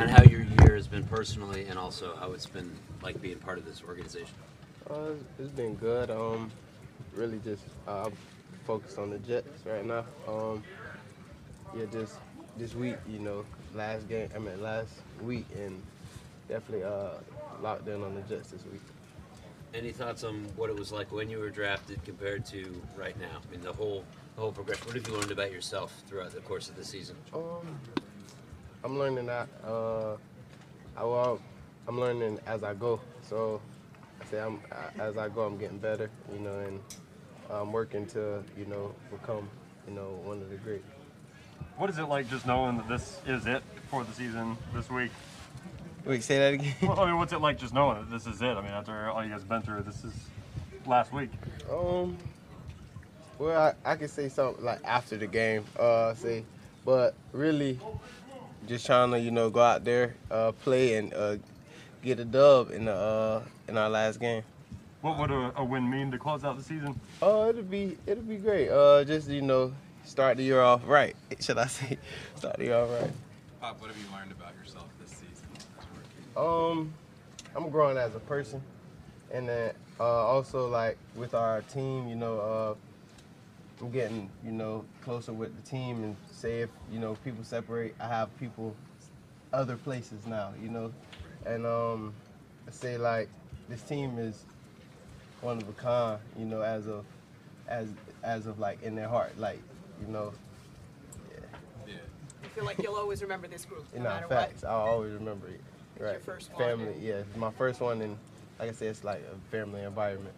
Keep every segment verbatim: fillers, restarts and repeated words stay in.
on how your year has been personally, and also how it's been like being part of this organization. Uh, it's been good. Um, really just uh, I'm focused on the Jets right now. Um, yeah, just this week, you know, last game. I mean, last week, and definitely uh, locked in on the Jets this week. Any thoughts on what it was like when you were drafted compared to right now? I mean, the whole the whole progression. What have you learned about yourself throughout the course of the season? Um, I'm learning that uh, I will, I'm learning as I go. So I say I'm I, as I go, I'm getting better, you know, and I'm working to, you know, become, you know, one of the great. What is it like just knowing that this is it for the season this week? Wait, say that again? Well, I mean, what's it like just knowing that this is it? I mean, after all you guys have been through, this is last week. Um, well, I, I could say something like after the game, uh, say, but really just trying to, you know, go out there, uh, play, and uh, get a dub in the uh, in our last game. What would a, a win mean to close out the season? Oh, uh, it'll be it'll be great. Uh, just, you know, start the year off right. Should I say, start the year off right? Pop, what have you learned about yourself this season? Um, I'm growing as a person, and then uh, also like with our team, you know, uh, I'm getting, you know, closer with the team, and say if, you know, people separate, I have people other places now, you know, and um, I say like this team is one of a kind, you know, as of as as of like in their heart, like, you know. Yeah. Yeah. You feel like you'll always remember this group, no, no matter facts, what. I'll always remember it. Right. Your first family, one. Yeah, my first one, and like I said, it's like a family environment.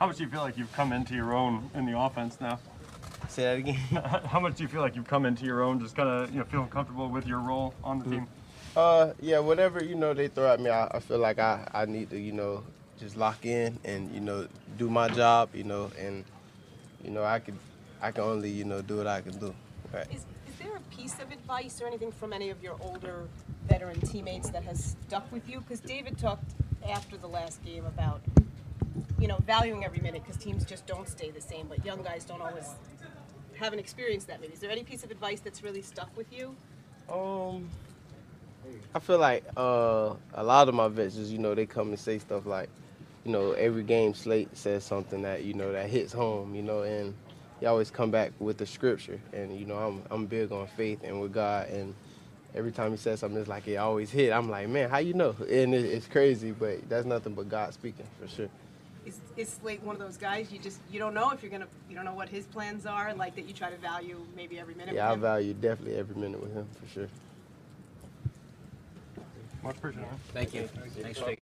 How much do you feel like you've come into your own in the offense now? Say that again. How much do you feel like you've come into your own, just kind of, you know, feeling comfortable with your role on the mm-hmm. team? Uh, yeah, whatever, you know, they throw at me, I, I feel like I, I need to, you know, just lock in and, you know, do my job, you know, and, you know, I could, I can only, you know, do what I can do. Right. Is, is there a piece of advice or anything from any of your older veteran teammates that has stuck with you? Because David talked after the last game about, you know, valuing every minute, because teams just don't stay the same, but young guys don't always haven't experienced that many. Is there any piece of advice that's really stuck with you? Um, I feel like uh, a lot of my vets, you know, they come and say stuff like, you know, every game slate says something that, you know, that hits home, you know, and you always come back with the scripture, and, you know, I'm, I'm big on faith and with God, and every time he says something, it's like it always hit. I'm like, man, how you know? And it, it's crazy, but that's nothing but God speaking, for sure. Is, is Slate one of those guys you just, you don't know if you're going to, you don't know what his plans are, like that you try to value maybe every minute yeah, with him? Yeah, I value definitely every minute with him, for sure. Much appreciated. Thank you. Thanks for taking